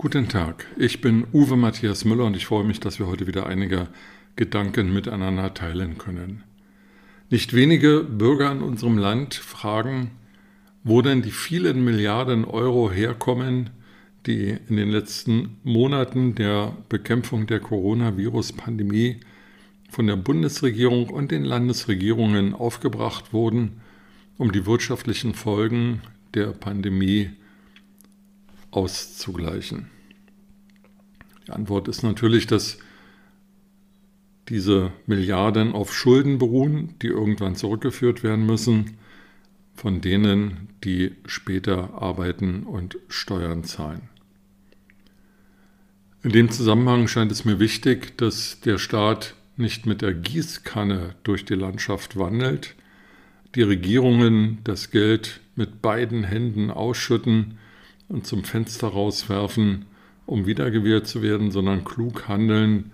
Guten Tag, ich bin Uwe Matthias Müller und ich freue mich, dass wir heute wieder einige Gedanken miteinander teilen können. Nicht wenige Bürger in unserem Land fragen, wo denn die vielen Milliarden Euro herkommen, die in den letzten Monaten der Bekämpfung der Coronavirus-Pandemie von der Bundesregierung und den Landesregierungen aufgebracht wurden, um die wirtschaftlichen Folgen der Pandemie auszugleichen. Die Antwort ist natürlich, dass diese Milliarden auf Schulden beruhen, die irgendwann zurückgeführt werden müssen, von denen, die später arbeiten und Steuern zahlen. In dem Zusammenhang scheint es mir wichtig, dass der Staat nicht mit der Gießkanne durch die Landschaft wandelt, die Regierungen das Geld mit beiden Händen ausschütten und zum Fenster rauswerfen, um wiedergewählt zu werden, sondern klug handeln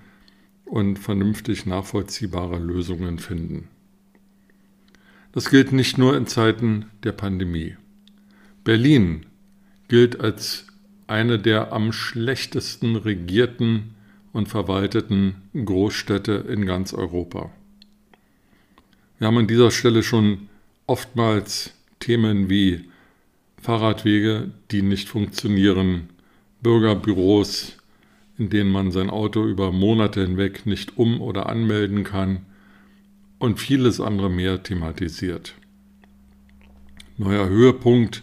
und vernünftig nachvollziehbare Lösungen finden. Das gilt nicht nur in Zeiten der Pandemie. Berlin gilt als eine der am schlechtesten regierten und verwalteten Großstädte in ganz Europa. Wir haben an dieser Stelle schon oftmals Themen wie Fahrradwege, die nicht funktionieren, Bürgerbüros, in denen man sein Auto über Monate hinweg nicht oder anmelden kann und vieles andere mehr thematisiert. Neuer Höhepunkt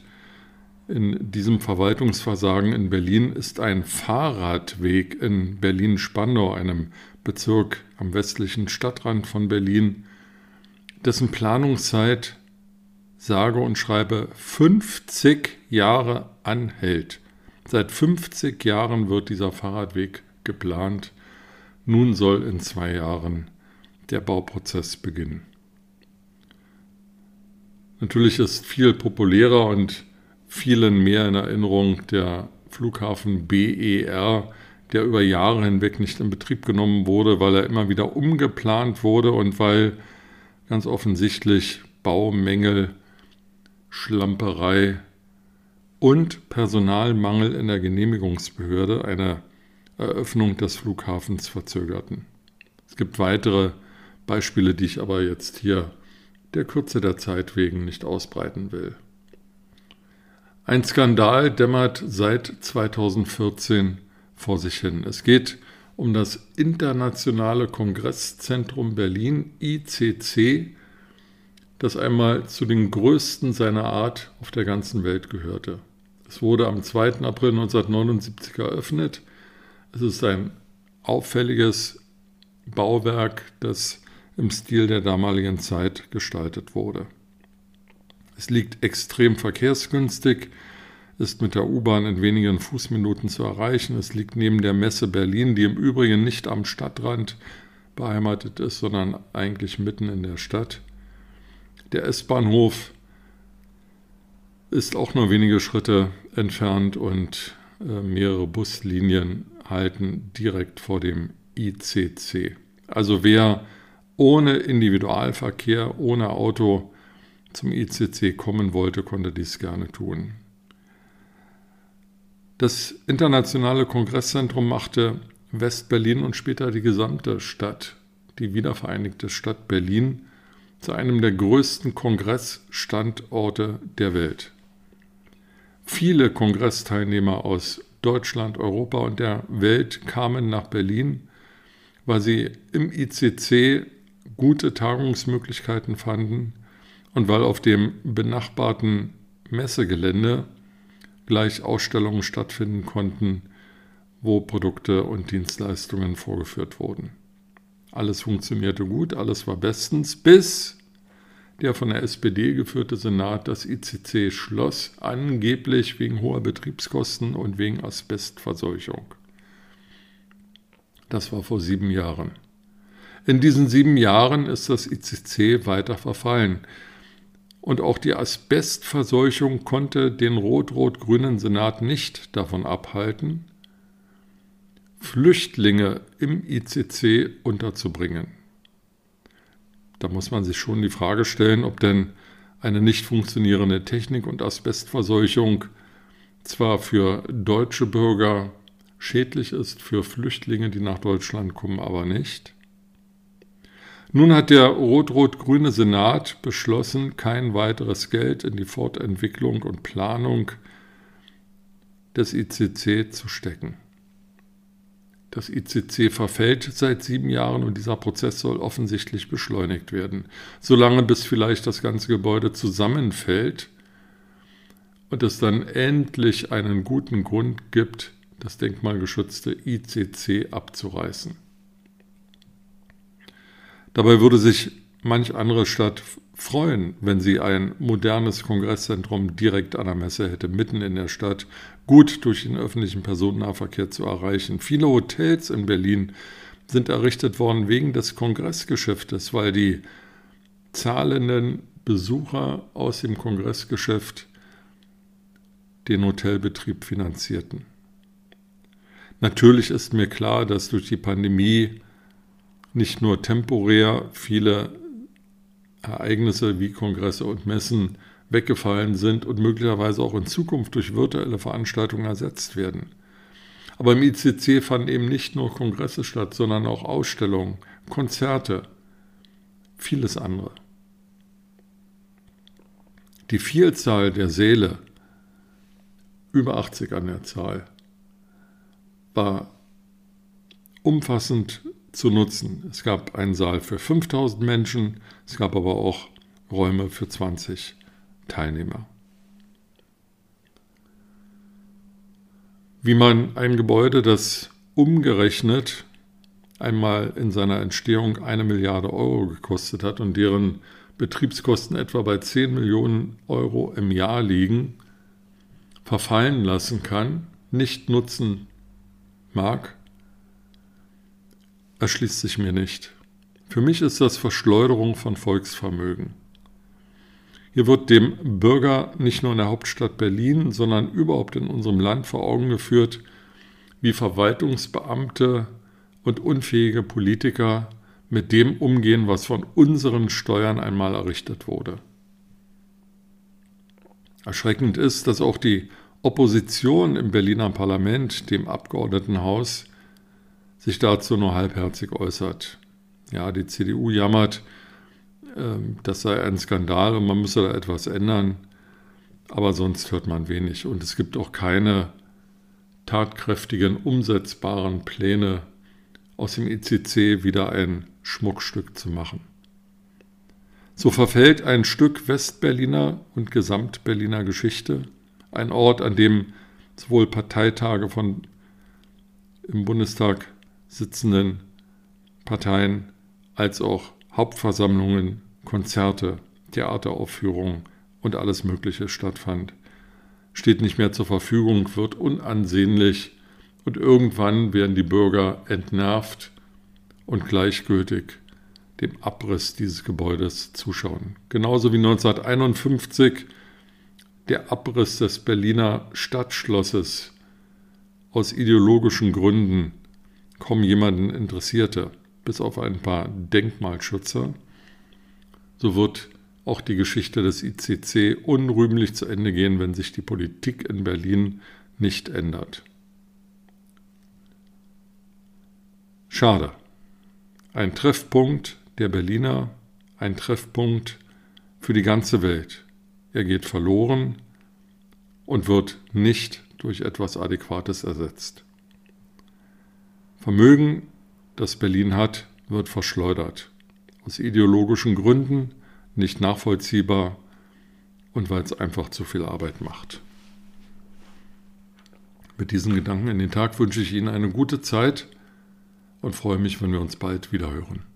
in diesem Verwaltungsversagen in Berlin ist ein Fahrradweg in Berlin-Spandau, einem Bezirk am westlichen Stadtrand von Berlin, dessen Planungszeit sage und schreibe 50 Jahre anhält. Seit 50 Jahren wird dieser Fahrradweg geplant. Nun soll in 2 Jahren der Bauprozess beginnen. Natürlich ist viel populärer und vielen mehr in Erinnerung der Flughafen BER, der über Jahre hinweg nicht in Betrieb genommen wurde, weil er immer wieder umgeplant wurde und weil ganz offensichtlich Baumängel, Schlamperei und Personalmangel in der Genehmigungsbehörde eine Eröffnung des Flughafens verzögerten. Es gibt weitere Beispiele, die ich aber jetzt hier der Kürze der Zeit wegen nicht ausbreiten will. Ein Skandal dämmert seit 2014 vor sich hin. Es geht um das Internationale Kongresszentrum Berlin, ICC, das einmal zu den größten seiner Art auf der ganzen Welt gehörte. Es wurde am 2. April 1979 eröffnet. Es ist ein auffälliges Bauwerk, das im Stil der damaligen Zeit gestaltet wurde. Es liegt extrem verkehrsgünstig, ist mit der U-Bahn in wenigen Fußminuten zu erreichen. Es liegt neben der Messe Berlin, die im Übrigen nicht am Stadtrand beheimatet ist, sondern eigentlich mitten in der Stadt. Der S-Bahnhof ist auch nur wenige Schritte entfernt und mehrere Buslinien halten direkt vor dem ICC. Also wer ohne Individualverkehr, ohne Auto zum ICC kommen wollte, konnte dies gerne tun. Das Internationale Kongresszentrum machte West-Berlin und später die gesamte Stadt, die wiedervereinigte Stadt Berlin, zu einem der größten Kongressstandorte der Welt. Viele Kongressteilnehmer aus Deutschland, Europa und der Welt kamen nach Berlin, weil sie im ICC gute Tagungsmöglichkeiten fanden und weil auf dem benachbarten Messegelände gleich Ausstellungen stattfinden konnten, wo Produkte und Dienstleistungen vorgeführt wurden. Alles funktionierte gut, alles war bestens, bis der von der SPD geführte Senat das ICC schloss, angeblich wegen hoher Betriebskosten und wegen Asbestverseuchung. Das war vor 7 Jahren. In diesen 7 Jahren ist das ICC weiter verfallen. Und auch die Asbestverseuchung konnte den rot-rot-grünen Senat nicht davon abhalten, Flüchtlinge im ICC unterzubringen. Da muss man sich schon die Frage stellen, ob denn eine nicht funktionierende Technik und Asbestverseuchung zwar für deutsche Bürger schädlich ist, für Flüchtlinge, die nach Deutschland kommen, aber nicht. Nun hat der rot-rot-grüne Senat beschlossen, kein weiteres Geld in die Fortentwicklung und Planung des ICC zu stecken. Das ICC verfällt seit 7 Jahren und dieser Prozess soll offensichtlich beschleunigt werden. Solange bis vielleicht das ganze Gebäude zusammenfällt und es dann endlich einen guten Grund gibt, das denkmalgeschützte ICC abzureißen. Dabei würde sich manch andere Stadt freuen, wenn sie ein modernes Kongresszentrum direkt an der Messe hätte, mitten in der Stadt, gut durch den öffentlichen Personennahverkehr zu erreichen. Viele Hotels in Berlin sind errichtet worden wegen des Kongressgeschäftes, weil die zahlenden Besucher aus dem Kongressgeschäft den Hotelbetrieb finanzierten. Natürlich ist mir klar, dass durch die Pandemie nicht nur temporär viele Ereignisse wie Kongresse und Messen weggefallen sind und möglicherweise auch in Zukunft durch virtuelle Veranstaltungen ersetzt werden. Aber im ICC fanden eben nicht nur Kongresse statt, sondern auch Ausstellungen, Konzerte, vieles andere. Die Vielzahl der Säle, über 80 an der Zahl, war umfassend zu nutzen. Es gab einen Saal für 5000 Menschen, es gab aber auch Räume für 20 Teilnehmer. Wie man ein Gebäude, das umgerechnet einmal in seiner Entstehung 1 Milliarde Euro gekostet hat und deren Betriebskosten etwa bei 10 Millionen Euro im Jahr liegen, verfallen lassen kann, nicht nutzen mag, erschließt sich mir nicht. Für mich ist das Verschleuderung von Volksvermögen. Hier wird dem Bürger nicht nur in der Hauptstadt Berlin, sondern überhaupt in unserem Land vor Augen geführt, wie Verwaltungsbeamte und unfähige Politiker mit dem umgehen, was von unseren Steuern einmal errichtet wurde. Erschreckend ist, dass auch die Opposition im Berliner Parlament, dem Abgeordnetenhaus, sich dazu nur halbherzig äußert. Ja, die CDU jammert, das sei ein Skandal und man müsse da etwas ändern, aber sonst hört man wenig. Und es gibt auch keine tatkräftigen, umsetzbaren Pläne, aus dem ICC wieder ein Schmuckstück zu machen. So verfällt ein Stück Westberliner und Gesamtberliner Geschichte, ein Ort, an dem sowohl Parteitage von im Bundestag sitzenden Parteien als auch Hauptversammlungen, Konzerte, Theateraufführungen und alles Mögliche stattfand. Steht nicht mehr zur Verfügung, wird unansehnlich und irgendwann werden die Bürger entnervt und gleichgültig dem Abriss dieses Gebäudes zuschauen. Genauso wie 1951 der Abriss des Berliner Stadtschlosses aus ideologischen Gründen kaum jemanden interessierte, bis auf ein paar Denkmalschützer, so wird auch die Geschichte des ICC unrühmlich zu Ende gehen, wenn sich die Politik in Berlin nicht ändert. Schade. Ein Treffpunkt der Berliner, ein Treffpunkt für die ganze Welt. Er geht verloren und wird nicht durch etwas Adäquates ersetzt. Vermögen, das Berlin hat, wird verschleudert. Aus ideologischen Gründen, nicht nachvollziehbar und weil es einfach zu viel Arbeit macht. Mit diesen Gedanken in den Tag wünsche ich Ihnen eine gute Zeit und freue mich, wenn wir uns bald wieder hören.